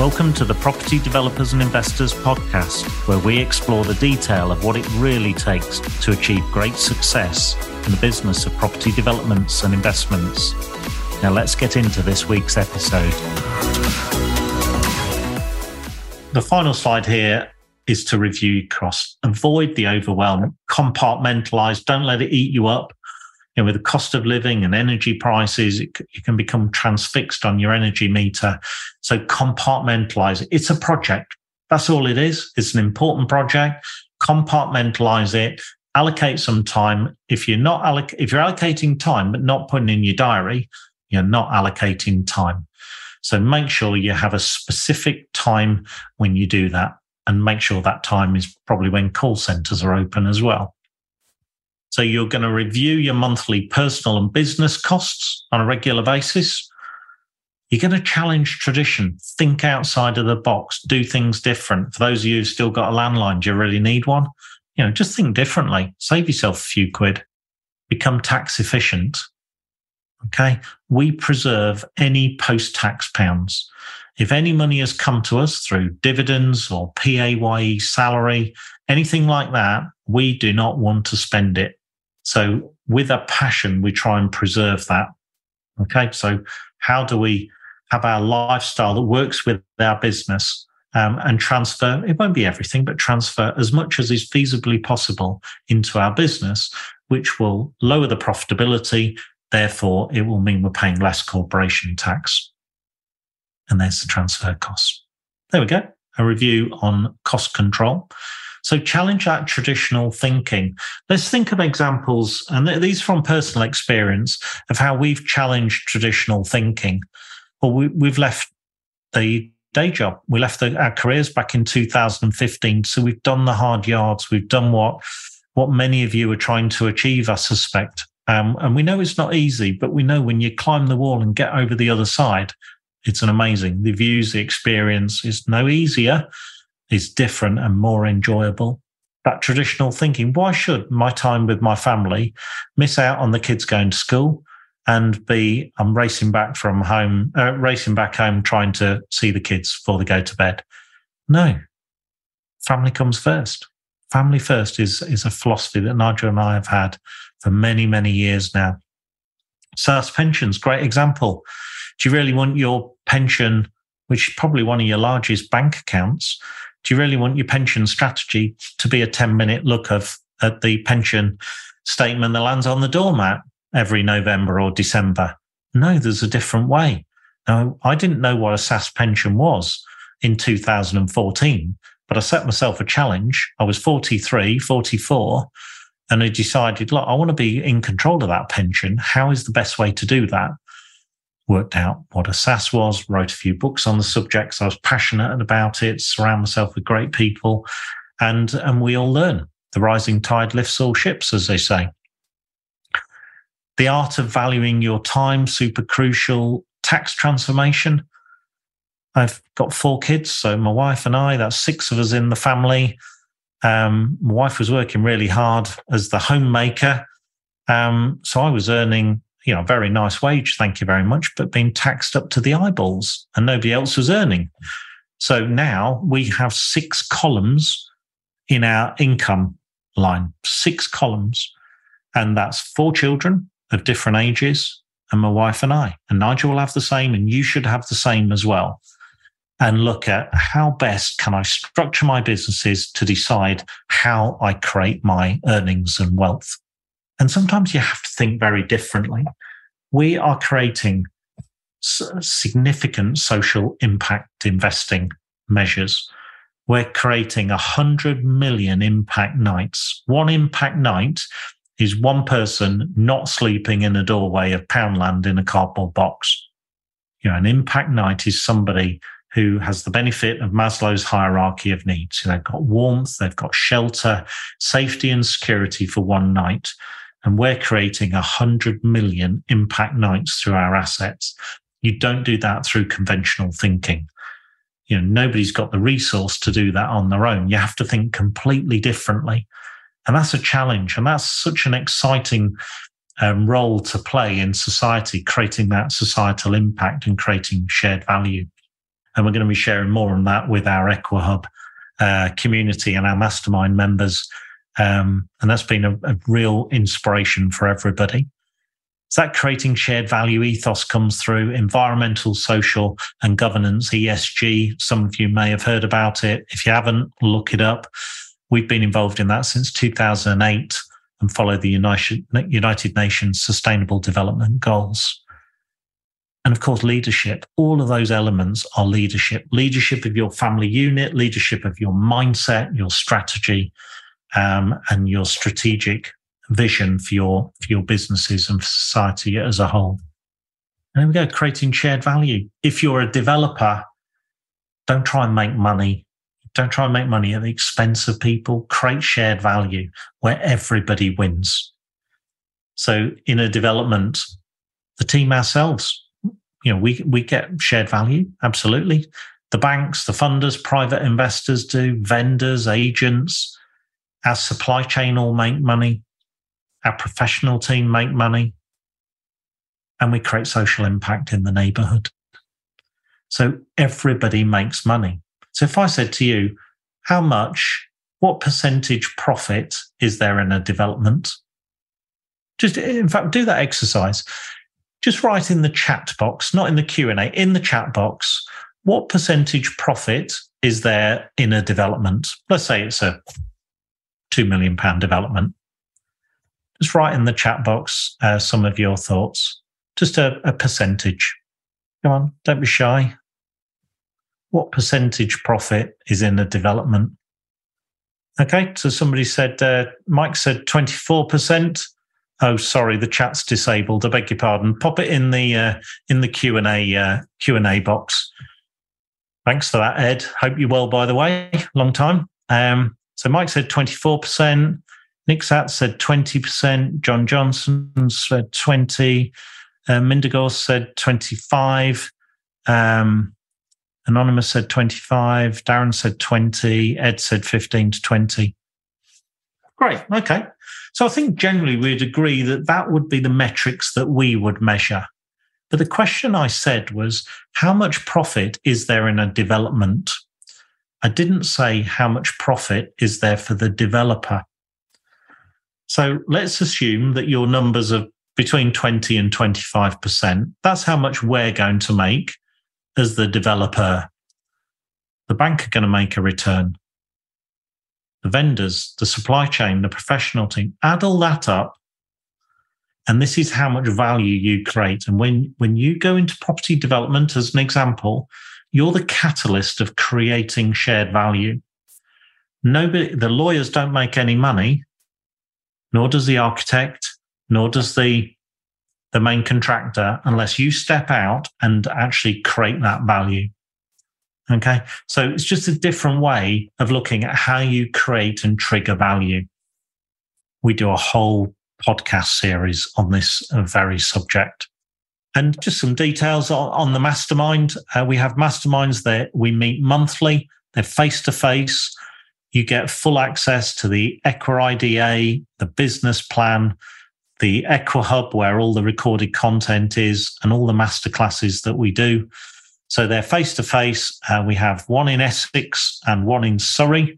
Welcome to the Property Developers and Investors podcast, where we explore the detail of what it really takes to achieve great success in the business of property developments and investments. Now let's get into this week's episode. The final slide here is to review costs. Avoid the overwhelm, compartmentalize, don't let it eat you up. You know, with the cost of living and energy prices, you can become transfixed on your energy meter. So compartmentalize it. It's a project. That's all it is. It's an important project. Compartmentalize it. Allocate some time. If you're not if you're allocating time but not putting in your diary, you're not allocating time. So make sure you have a specific time when you do that, and make sure that time is probably when call centers are open as well. So you're going to review your monthly personal and business costs on a regular basis. You're going to challenge tradition, think outside of the box, do things different. For those of you who've still got a landline, do you really need one? You know, just think differently, save yourself a few quid, become tax efficient. Okay, we preserve any post-tax pounds. If any money has come to us through dividends or PAYE salary, anything like that, we do not want to spend it. So with a passion, we try and preserve that. Okay, so how do we have our lifestyle that works with our business and transfer, it won't be everything, but transfer as much as is feasibly possible into our business, which will lower the profitability. Therefore, it will mean we're paying less corporation tax. And there's the transfer costs. There we go. A review on cost control. So challenge that traditional thinking. Let's think of examples, and these from personal experience, of how we've challenged traditional thinking. Well, we've left the day job. We left our careers back in 2015. So we've done the hard yards. We've done what many of you are trying to achieve, I suspect. And we know it's not easy, but we know when you climb the wall and get over the other side, it's an amazing. The views, the experience is no easier. It's different and more enjoyable. That traditional thinking, why should my time with my family miss out on the kids going to school and I'm racing back home trying to see the kids before they go to bed? No, family comes first. Family first is a philosophy that Nigel and I have had for many, many years now. SAS pensions, great example. Do you really want your pension, which is probably one of your largest bank accounts, do you really want your pension strategy to be a 10-minute look at the pension statement that lands on the doormat every November or December? No, there's a different way. Now, I didn't know what a SAS pension was in 2014, but I set myself a challenge. I was 43, 44, and I decided, look, I want to be in control of that pension. How is the best way to do that? Worked out what a SAS was, wrote a few books on the subject. So I was passionate about it, surround myself with great people, and we all learn. The rising tide lifts all ships, as they say. The art of valuing your time, super crucial. Tax transformation. I've got 4 kids, so my wife and I, that's 6 of us in the family. My wife was working really hard as the homemaker. So I was earning, you know, a very nice wage, thank you very much, but being taxed up to the eyeballs and nobody else was earning. So now we have 6 columns in our income line, 6 columns. And that's 4 children of different ages and my wife and I. And Nigel will have the same and you should have the same as well. And look at how best can I structure my businesses to decide how I create my earnings and wealth. And sometimes you have to think very differently. We are creating significant social impact investing measures. We're creating 100 million impact nights. One impact night is one person not sleeping in a doorway of Poundland in a cardboard box. You know, an impact night is somebody who has the benefit of Maslow's hierarchy of needs. They've got warmth, they've got shelter, safety and security for one night. And we're creating 100 million impact nights through our assets. You don't do that through conventional thinking. You know, nobody's got the resource to do that on their own. You have to think completely differently. And that's a challenge. And that's such an exciting role to play in society, creating that societal impact and creating shared value. And we're going to be sharing more on that with our Equihub community and our mastermind members. And that's been a real inspiration for everybody. So that creating shared value ethos comes through environmental, social, and governance, ESG. Some of you may have heard about it. If you haven't, look it up. We've been involved in that since 2008 and follow the United Nations Sustainable Development Goals. And of course, leadership. All of those elements are leadership. Leadership of your family unit, leadership of your mindset, your strategy, and your strategic vision for your businesses and for society as a whole. And there we go, creating shared value. If you're a developer, don't try and make money. Don't try and make money at the expense of people. Create shared value where everybody wins. So in a development, the team ourselves, we get shared value, absolutely. The banks, the funders, private investors do, vendors, agents, our supply chain all make money. Our professional team make money, and we create social impact in the neighborhood. So everybody makes money. So if I said to you, how much, what percentage profit is there in a development? Just, in fact, do that exercise. Just write in the chat box, not in the Q&A, in the chat box, what percentage profit is there in a development? Let's say it's a £2 million development. Just write in the chat box some of your thoughts, just a percentage. Come on, don't be shy. What percentage profit is in a development? Okay, so somebody said, Mike said 24%. Oh, sorry, the chat's disabled. I beg your pardon. Pop it in the Q&A box. Thanks for that, Ed. Hope you're well, by the way. Long time. So Mike said 24%. Nick Satz said 20%. John Johnson said 20%. Mindegor said 25%. Anonymous said 25%. Darren said 20%. Ed said 15% to 20%. Great. Okay. So I think generally we'd agree that that would be the metrics that we would measure. But the question I said was, how much profit is there in a development? I didn't say how much profit is there for the developer. So let's assume that your numbers are between 20 and 25%. That's how much we're going to make as the developer. The bank are going to make a return. The vendors, the supply chain, the professional team, add all that up. And this is how much value you create. And when you go into property development, as an example, you're the catalyst of creating shared value. Nobody, the lawyers don't make any money. Nor does the architect, nor does the main contractor, unless you step out and actually create that value. Okay, so it's just a different way of looking at how you create and trigger value. We do a whole podcast series on this very subject. And just some details on the mastermind. We have masterminds that we meet monthly. They're face-to-face. You get full access to the Equa IDA, the business plan, the Equa Hub, where all the recorded content is, and all the masterclasses that we do. So they're face-to-face. We have one in Essex and one in Surrey,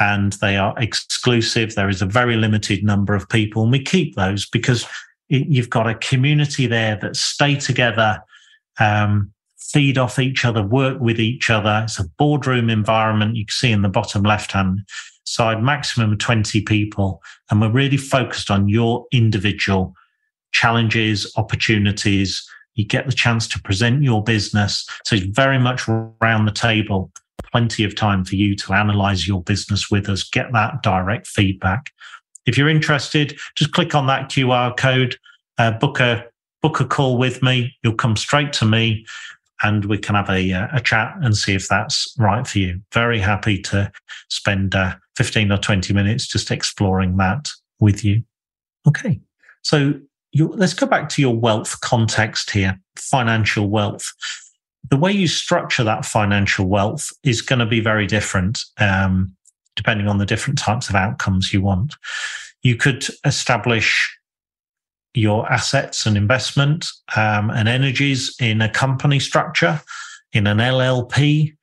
and they are exclusive. There is a very limited number of people, and we keep those because you've got a community there that stay together, feed off each other, work with each other. It's a boardroom environment. You can see in the bottom left-hand side, maximum of 20 people. And we're really focused on your individual challenges, opportunities. You get the chance to present your business. So it's very much around the table. Plenty of time for you to analyze your business with us, get that direct feedback. If you're interested, just click on that QR code, book a call with me. You'll come straight to me. And we can have a chat and see if that's right for you. Very happy to spend 15 or 20 minutes just exploring that with you. Okay, so let's go back to your wealth context here, financial wealth. The way you structure that financial wealth is going to be very different depending on the different types of outcomes you want. You could establish your assets and investment and energies in a company structure. in an LLP.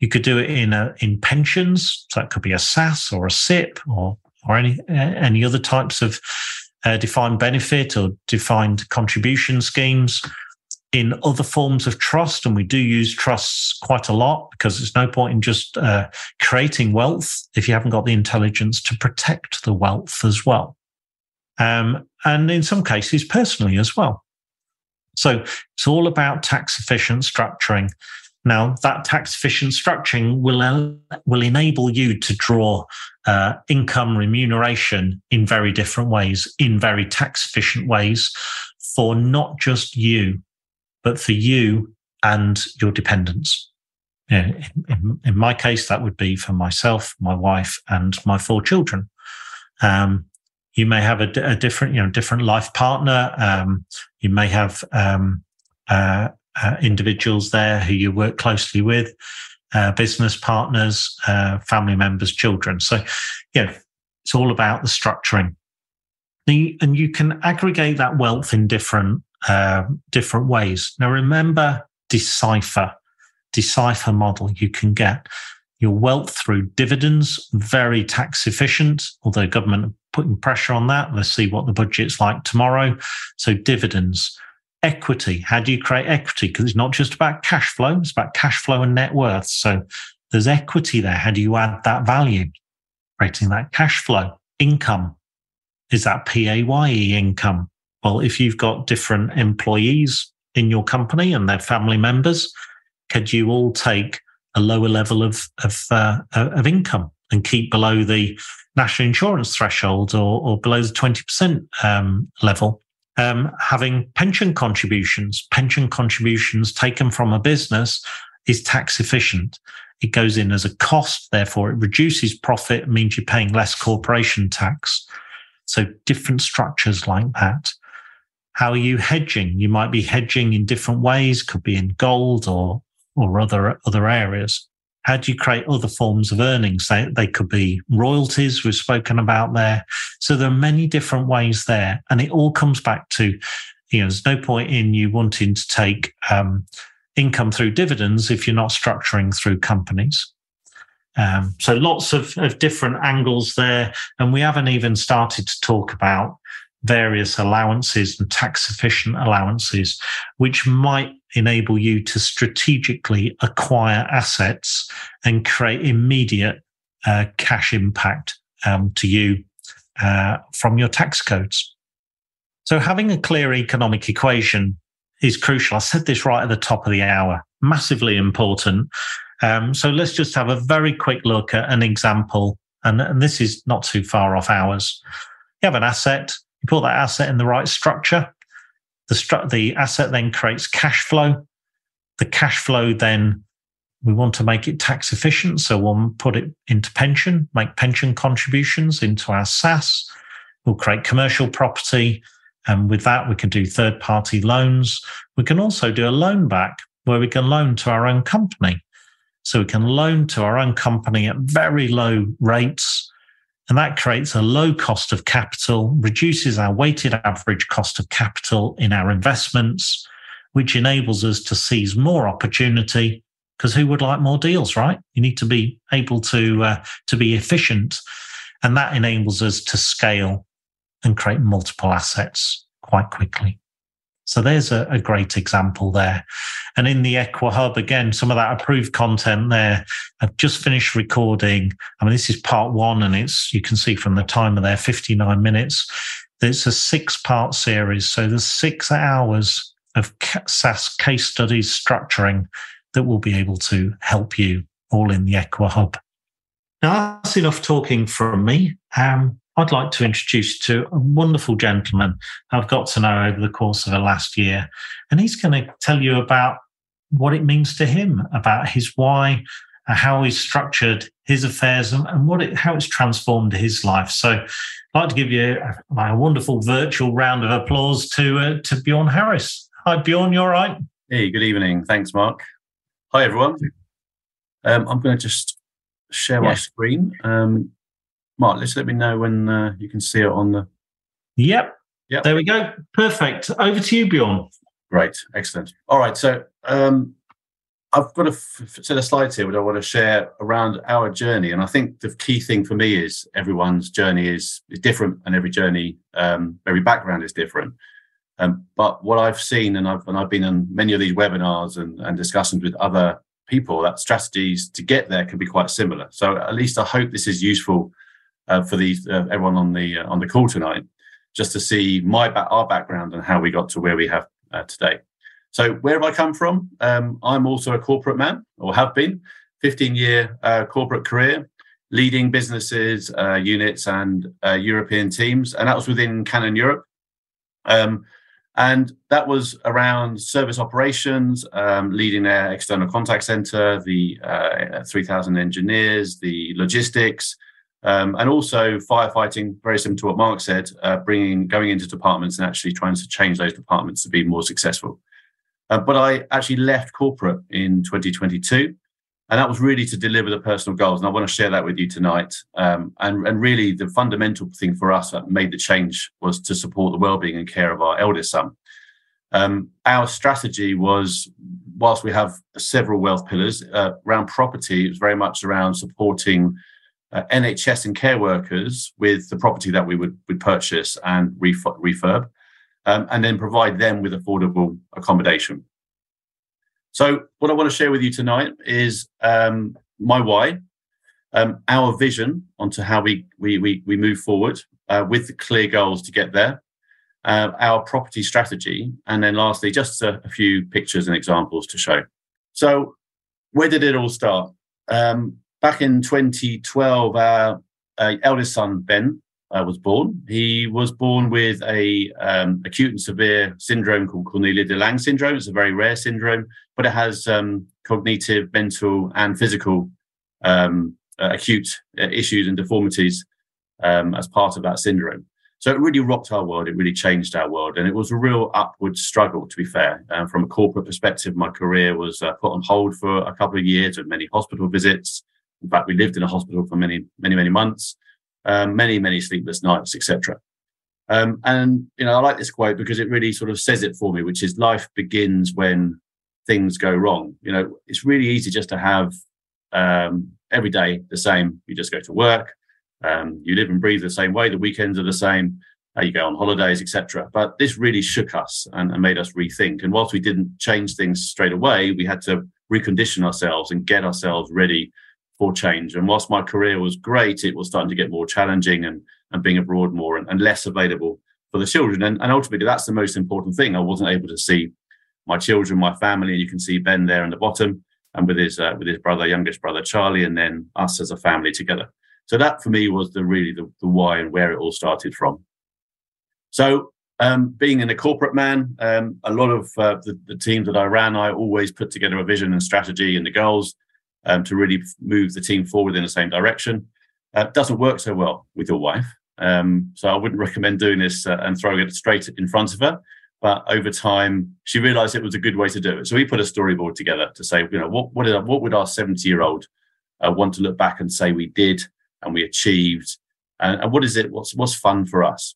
You could do it in pensions. So that could be a SAS or a SIP or any other types of defined benefit or defined contribution schemes. In other forms of trust, and we do use trusts quite a lot because there's no point in just creating wealth if you haven't got the intelligence to protect the wealth as well. And in some cases, personally as well. So it's all about tax-efficient structuring. Now, that tax-efficient structuring will enable you to draw income remuneration in very different ways, in very tax-efficient ways for not just you, but for you and your dependents. In my case, that would be for myself, my wife, and my 4 children. You may have a different, different life partner. You may have individuals there who you work closely with, business partners, family members, children. So, it's all about the structuring. And you can aggregate that wealth in different ways. Now, remember, decipher model. You can get your wealth through dividends, very tax efficient, although government are putting pressure on that. Let's see what the budget's like tomorrow. So dividends, equity. How do you create equity? Because it's not just about cash flow. It's about cash flow and net worth. So there's equity there. How do you add that value? Creating that cash flow. Income. Is that PAYE income? Well, if you've got different employees in your company and their family members, could you all take a lower level of income and keep below the national insurance threshold or below the 20% level? Having pension contributions taken from a business is tax efficient. It goes in as a cost, therefore it reduces profit, means you're paying less corporation tax. So different structures like that. How are you hedging? You might be hedging in different ways, could be in gold or other areas. How do you create other forms of earnings? They could be royalties, we've spoken about there. So there are many different ways there. And it all comes back to, there's no point in you wanting to take income through dividends if you're not structuring through companies. So lots of different angles there. And we haven't even started to talk about various allowances and tax-efficient allowances, which might enable you to strategically acquire assets and create immediate cash impact to you from your tax codes. So having a clear economic equation is crucial. I said this right at the top of the hour, massively important. So let's just have a very quick look at an example. And this is not too far off ours. You have an asset. You put that asset in the right structure. The asset then creates cash flow. The cash flow then, we want to make it tax efficient, so we'll put it into pension, make pension contributions into our SAS. We'll create commercial property, and with that we can do third-party loans. We can also do a loan back where we can loan to our own company. So we can loan to our own company at very low rates, and that creates a low cost of capital, reduces our weighted average cost of capital in our investments, which enables us to seize more opportunity, because who would like more deals, right? You need to be able to be efficient, and that enables us to scale and create multiple assets quite quickly. So there's a great example there. And in the Equihub, again, some of that approved content there. I've just finished recording. I mean, this is part 1, and it's, you can see from the timer there, 59 minutes. It's a 6-part series. So there's 6 hours of SAS case studies structuring that will be able to help you, all in the Equihub. Now, that's enough talking from me. I'd like to introduce you to a wonderful gentleman I've got to know over the course of the last year. And he's going to tell you about what it means to him, about his why, how he's structured his affairs, and how it's transformed his life. So I'd like to give you a wonderful virtual round of applause to Bjorn Harris. Hi, Bjorn, you all right? Hey, good evening. Thanks, Mark. Hi, everyone. I'm going to just share my screen. Mark, just let me know when you can see it on the... Yep. There we go. Perfect. Over to you, Bjorn. Great. Excellent. All right. So I've got a set of slides here that I want to share around our journey. And I think the key thing for me is everyone's journey is different, and every journey, every background is different. But what I've seen, and I've been on many of these webinars and discussions with other people, that strategies to get there can be quite similar. So at least I hope this is useful for these everyone on the call tonight, just to see our background and how we got to where we have today. So where have I come from? I'm also a corporate man, or have been, 15-year corporate career, leading businesses, units, and European teams, and that was within Canon Europe. And that was around service operations, leading their external contact center, the 3,000 engineers, the logistics, and also firefighting, very similar to what Mark said, going into departments and actually trying to change those departments to be more successful. But I actually left corporate in 2022, and that was really to deliver the personal goals. And I want to share that with you tonight. And really the fundamental thing for us that made the change was to support the well-being and care of our eldest son. Our strategy was, whilst we have several wealth pillars around property, it was very much around supporting NHS and care workers with the property that we would purchase and refurb. And then provide them with affordable accommodation. So what I want to share with you tonight is my why, our vision onto how we move forward with the clear goals to get there, our property strategy, and then lastly, just a few pictures and examples to show. So where did it all start? Back in 2012, our eldest son, Ben, was born. He was born with a acute and severe syndrome called Cornelia de Lange syndrome. It's a very rare syndrome, but it has cognitive, mental, and physical acute issues and deformities as part of that syndrome. So it really rocked our world. It really changed our world, and it was a real upward struggle, to be fair. From a corporate perspective, my career was put on hold for a couple of years with many hospital visits. In fact, we lived in a hospital for many months. Many sleepless nights, etc. And, you know, I like this quote because it really sort of says it for me, which is life begins when things go wrong. You know, it's really easy just to have every day the same. You just go to work, you live and breathe the same way, the weekends are the same, you go on holidays, etc. But this really shook us and made us rethink. And whilst we didn't change things straight away, we had to recondition ourselves and get ourselves ready for change. And whilst my career was great, it was starting to get more challenging and being abroad more and less available for the children. And ultimately, that's the most important thing. I wasn't able to see my children, my family. You can see Ben there in the bottom, and with his brother, youngest brother, Charlie, and then us as a family together. So that for me was the why and where it all started from. So being in a corporate man, a lot of the teams that I ran, I always put together a vision and strategy and the goals. To really move the team forward in the same direction. Doesn't work so well with your wife. So I wouldn't recommend doing this and throwing it straight in front of her. But over time, she realized it was a good way to do it. So we put a storyboard together to say, you know, what would our 70-year-old want to look back and say we did and we achieved? And what is it? What's fun for us?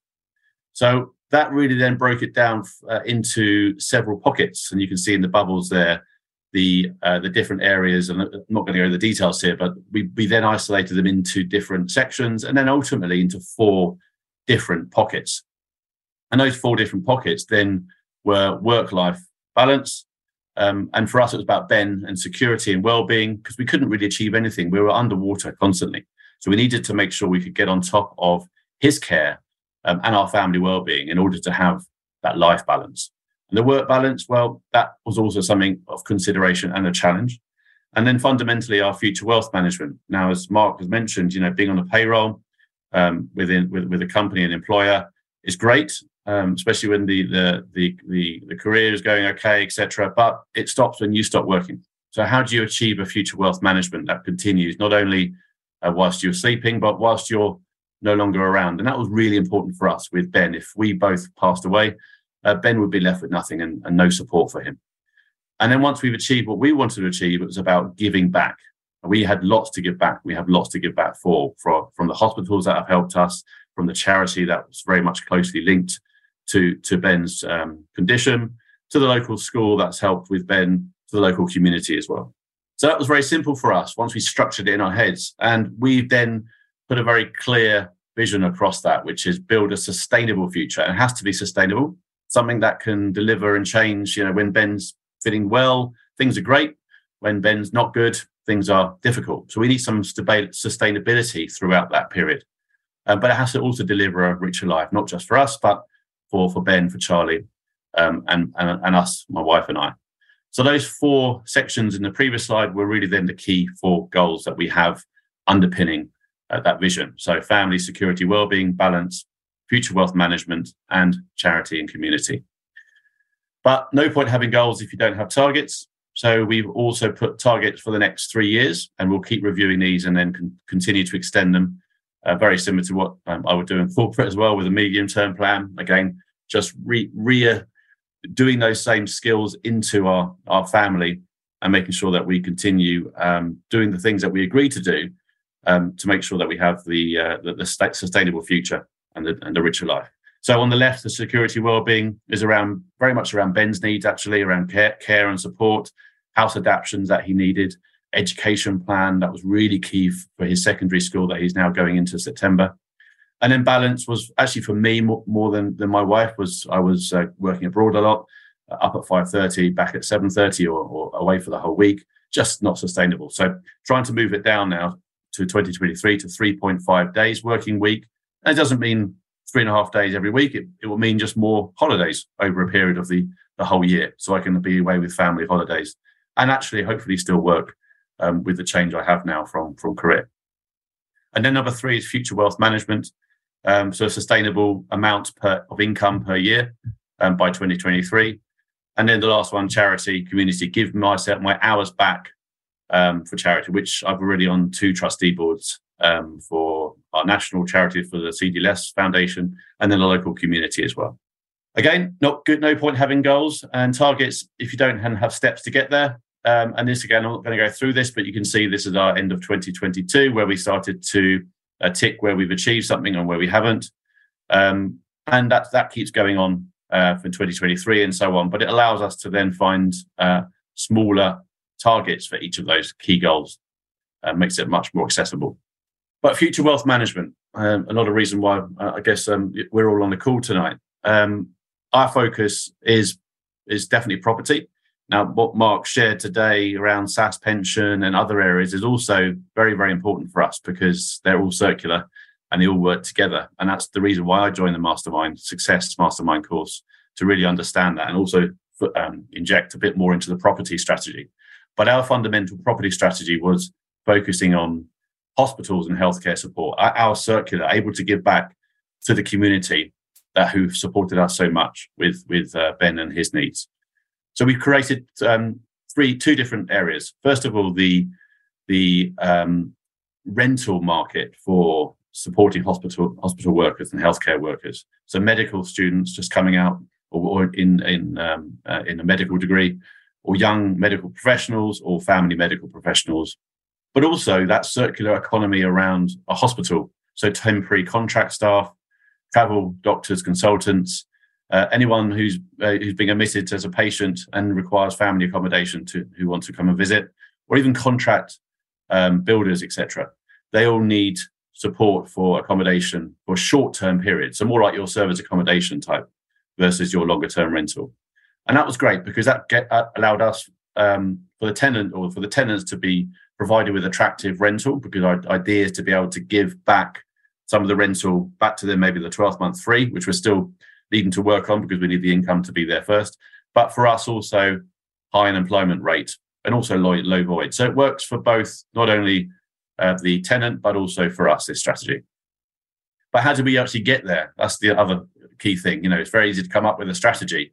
So that really then broke it down into several pockets. And you can see in the bubbles there, the different areas, and I'm not going to go into the details here, but we then isolated them into different sections and then ultimately into four different pockets. And those four different pockets then were work-life balance. And for us, it was about Ben and security and well-being, because we couldn't really achieve anything. We were underwater constantly. So we needed to make sure we could get on top of his care and our family well-being in order to have that life balance. And the work balance, well, that was also something of consideration and a challenge. And then fundamentally, our future wealth management. Now, as Mark has mentioned, you know, being on a payroll with a company and employer is great, especially when the career is going okay, etc. But it stops when you stop working. So how do you achieve a future wealth management that continues not only whilst you're sleeping, but whilst you're no longer around? And that was really important for us with Ben. If we both passed away, Ben would be left with nothing and no support for him. And then once we've achieved what we wanted to achieve, it was about giving back. We had lots to give back. We have lots to give back from the hospitals that have helped us, from the charity that was very much closely linked to Ben's condition, to the local school that's helped with Ben, to the local community as well. So that was very simple for us once we structured it in our heads. And we then put a very clear vision across that, which is build a sustainable future. It has to be sustainable, something that can deliver and change. You know, when Ben's fitting well, things are great. When Ben's not good, things are difficult. So we need some sustainability throughout that period. But it has to also deliver a richer life, not just for us, but for Ben, for Charlie, and us, my wife and I. So those four sections in the previous slide were really then the key four goals that we have underpinning that vision. So family, security, well-being, balance, future wealth management, and charity and community. But no point having goals if you don't have targets. So we've also put targets for the next 3 years, and we'll keep reviewing these and then continue to extend them, very similar to what I would do in corporate as well with a medium-term plan. Again, just doing those same skills into our family and making sure that we continue doing the things that we agree to do to make sure that we have the sustainable future and the richer life. So on the left, the security wellbeing is around very much around Ben's needs, actually, around care and support, house adaptations that he needed, education plan that was really key for his secondary school that he's now going into September. And then balance was actually for me more than my wife was. I was working abroad a lot, up at 5:30, back at 7:30, or away for the whole week. Just not sustainable. So trying to move it down now to 2023 to 3.5 days working week. And it doesn't mean 3.5 days every week. It will mean just more holidays over a period of the whole year. So I can be away with family holidays and actually hopefully still work with the change I have now from career. And then number three is future wealth management. So a sustainable amount of income per year by 2023. And then the last one, charity, community, give myself my hours back for charity, which I've already on 2 trustee boards for our national charity for the CDLS Foundation and then the local community as well. Again, not good, no point having goals and targets if you don't have steps to get there. And this, again, I'm not going to go through this, but you can see this is our end of 2022, where we started to tick where we've achieved something and where we haven't. And that keeps going on for 2023 and so on. But it allows us to then find smaller targets for each of those key goals and makes it much more accessible. But future wealth management, another reason why I guess we're all on the call tonight. Our focus is definitely property. Now, what Mark shared today around SAS pension and other areas is also very, very important for us because they're all circular and they all work together. And that's the reason why I joined the Mastermind Success Mastermind course, to really understand that and also inject a bit more into the property strategy. But our fundamental property strategy was focusing on hospitals and healthcare support, our circular, able to give back to the community that who've supported us so much with Ben and his needs. So we've created two different areas. First of all, the rental market for supporting hospital workers and healthcare workers. So medical students just coming out or in a medical degree, or young medical professionals or family medical professionals. But also that circular economy around a hospital. So temporary contract staff, travel doctors, consultants, anyone who's being admitted as a patient and requires family accommodation who want to come and visit, or even contract builders, etc. They all need support for accommodation for short-term periods, so more like your service accommodation type versus your longer-term rental. And that was great because that allowed us for the tenants to be provided with attractive rental, because our idea is to be able to give back some of the rental back to them, maybe the 12th month free, which we're still needing to work on because we need the income to be there first. But for us also, high unemployment rate and also low void. So it works for both, not only the tenant, but also for us, this strategy. But how do we actually get there? That's the other key thing. You know, it's very easy to come up with a strategy.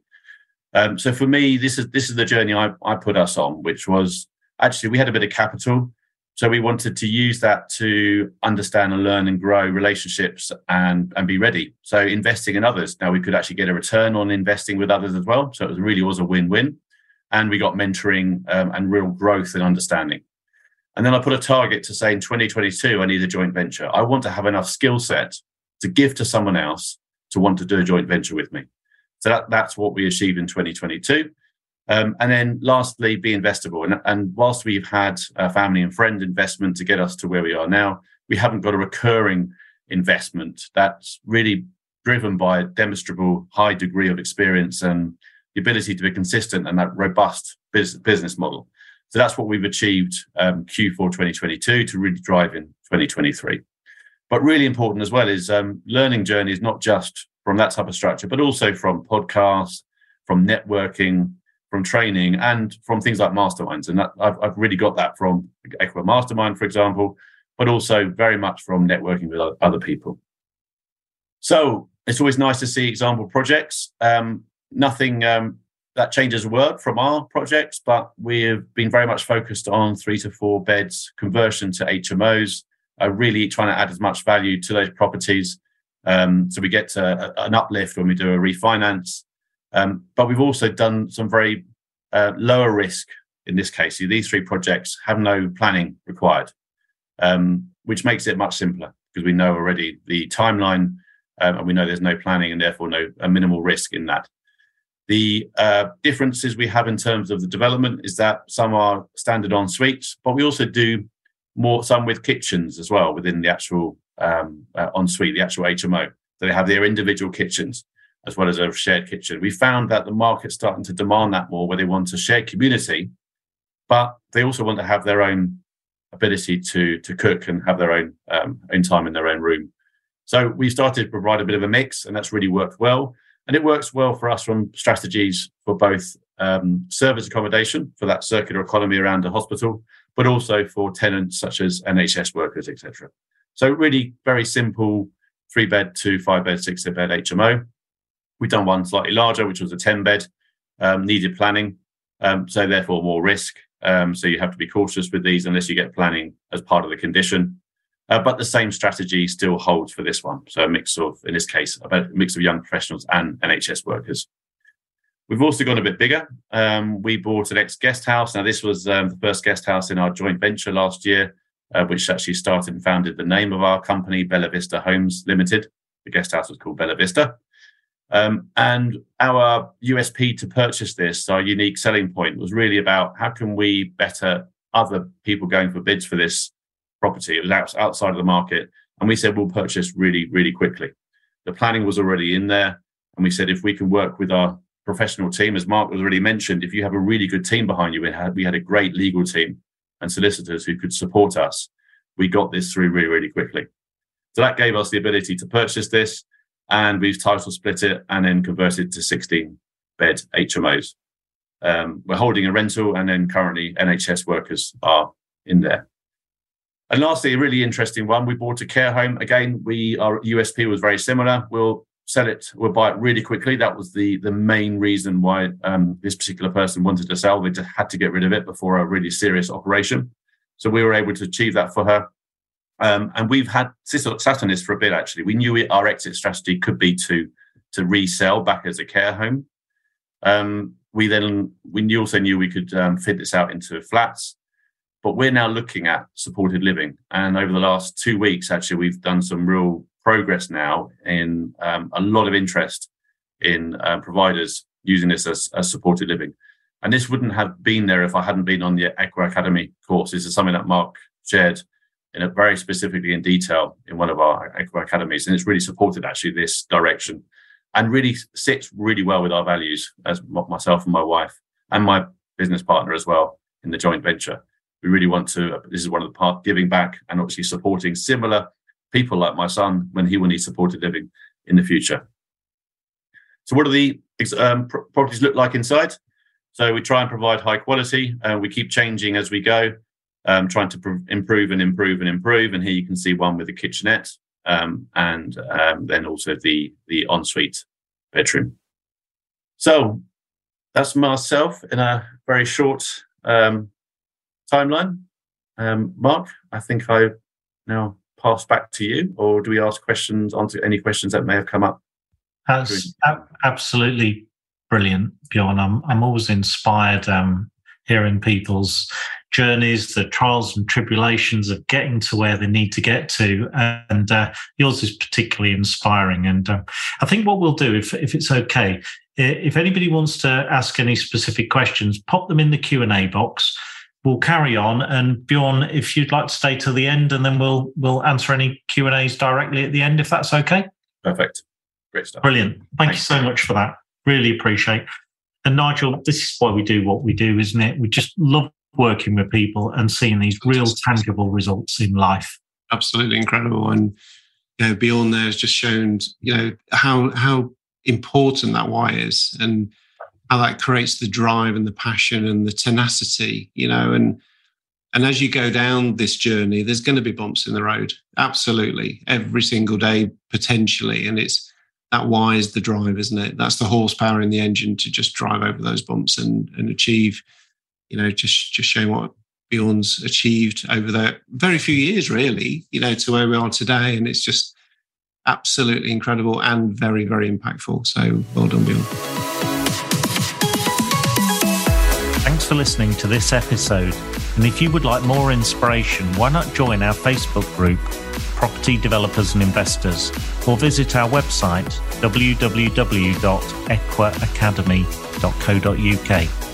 So for me, this is the journey I put us on, which was actually we had a bit of capital. So we wanted to use that to understand and learn and grow relationships and be ready. So investing in others. Now we could actually get a return on investing with others as well. So it really was a win-win. And we got mentoring and real growth and understanding. And then I put a target to say in 2022, I need a joint venture. I want to have enough skill set to give to someone else to want to do a joint venture with me. So that's what we achieved in 2022. And then lastly, be investable. And whilst we've had a family and friend investment to get us to where we are now, we haven't got a recurring investment that's really driven by a demonstrable high degree of experience and the ability to be consistent and that robust business model. So that's what we've achieved Q4 2022 to really drive in 2023. But really important as well is learning journeys, not just from that type of structure, but also from podcasts, from networking, from training, and from things like masterminds. And that, I've really got that from Equa Mastermind, for example, but also very much from networking with other people. So it's always nice to see example projects. Nothing that changes a word from our projects, but we have been very much focused on 3 to 4 beds, conversion to HMOs, really trying to add as much value to those properties. So we get an uplift when we do a refinance. But we've also done some very lower risk in this case. So these 3 projects have no planning required, which makes it much simpler because we know already the timeline and we know there's no planning and therefore a minimal risk in that. The differences we have in terms of the development is that some are standard en suites, but we also do some with kitchens as well within the actual en suite, the actual HMO. So they have their individual kitchens as well as a shared kitchen. We found that the market's starting to demand that more, where they want a shared community, but they also want to have their own ability to cook and have their own time in their own room. So we started to provide a bit of a mix, and that's really worked well. And it works well for us from strategies for both service accommodation for that circular economy around the hospital, but also for tenants such as NHS workers, etc. So really very simple 3-bed, 2, 5-bed, 6-bed HMO. We've done one slightly larger, which was a 10-bed, needed planning, so therefore more risk. So you have to be cautious with these unless you get planning as part of the condition. But the same strategy still holds for this one. So in this case, a mix of young professionals and NHS workers. We've also gone a bit bigger. We bought an ex-guest house. Now, this was the first guest house in our joint venture last year, which actually started and founded the name of our company, Bella Vista Homes Limited. The guest house was called Bella Vista. And our USP to purchase this, our unique selling point, was really about how can we better other people going for bids for this property. It was outside of the market, and we said we'll purchase really, really quickly. The planning was already in there, and we said if we can work with our professional team, as Mark was already mentioned, if you have a really good team behind you, we had a great legal team and solicitors who could support us. We got this through really, really quickly. So that gave us the ability to purchase this, and we've title split it and then converted to 16-bed HMOs. We're holding a rental, and then currently NHS workers are in there. And lastly, a really interesting one, we bought a care home. Again, our USP was very similar. We'll sell it, we'll buy it really quickly. That was the main reason why this particular person wanted to sell. They just had to get rid of it before a really serious operation. So we were able to achieve that for her. And we've sat on this for a bit, actually. We knew our exit strategy could be to resell back as a care home. We also knew we could fit this out into flats. But we're now looking at supported living. And over the last 2 weeks, actually, we've done some real progress now in a lot of interest in providers using this as supported living. And this wouldn't have been there if I hadn't been on the Equa Academy course. This is something that Mark shared very specifically in detail in one of our Equa Academies. And it's really supported, actually, this direction and really sits really well with our values as myself and my wife and my business partner as well in the joint venture. We really want to, this is one of the part giving back and obviously supporting similar people like my son when he will need supported living in the future. So what do the properties look like inside? So we try and provide high quality. We keep changing as we go, trying to improve. And here you can see one with a kitchenette and then also the ensuite bedroom. So that's myself in a very short timeline. Mark, I think I now pass back to you, or do we ask questions, answer any questions that may have come up? That's absolutely brilliant, Bjorn. I'm always inspired hearing people's journeys, the trials and tribulations of getting to where they need to get to. And yours is particularly inspiring. And I think what we'll do, if it's okay, if anybody wants to ask any specific questions, pop them in the Q&A box. We'll carry on. And Bjorn, if you'd like to stay till the end, and then we'll answer any Q&As directly at the end, if that's okay. Perfect. Great stuff. Brilliant. Thanks you so much for that. Really appreciate. And Nigel, this is why we do what we do, isn't it? We just love working with people and seeing these real tangible results in life. Absolutely incredible. And you know, Bjorn there has just shown, you know, how important that why is, and how that creates the drive and the passion and the tenacity, you know, and as you go down this journey, there's going to be bumps in the road. Absolutely. Every single day, potentially. And it's that why is the drive, isn't it? That's the horsepower in the engine to just drive over those bumps and achieve, you know, just showing what Bjorn's achieved over that very few years, really, you know, to where we are today. And it's just absolutely incredible and very, very impactful. So well done, Bjorn. Thanks for listening to this episode. And if you would like more inspiration, why not join our Facebook group, Property Developers and Investors, or visit our website, www.equaacademy.co.uk.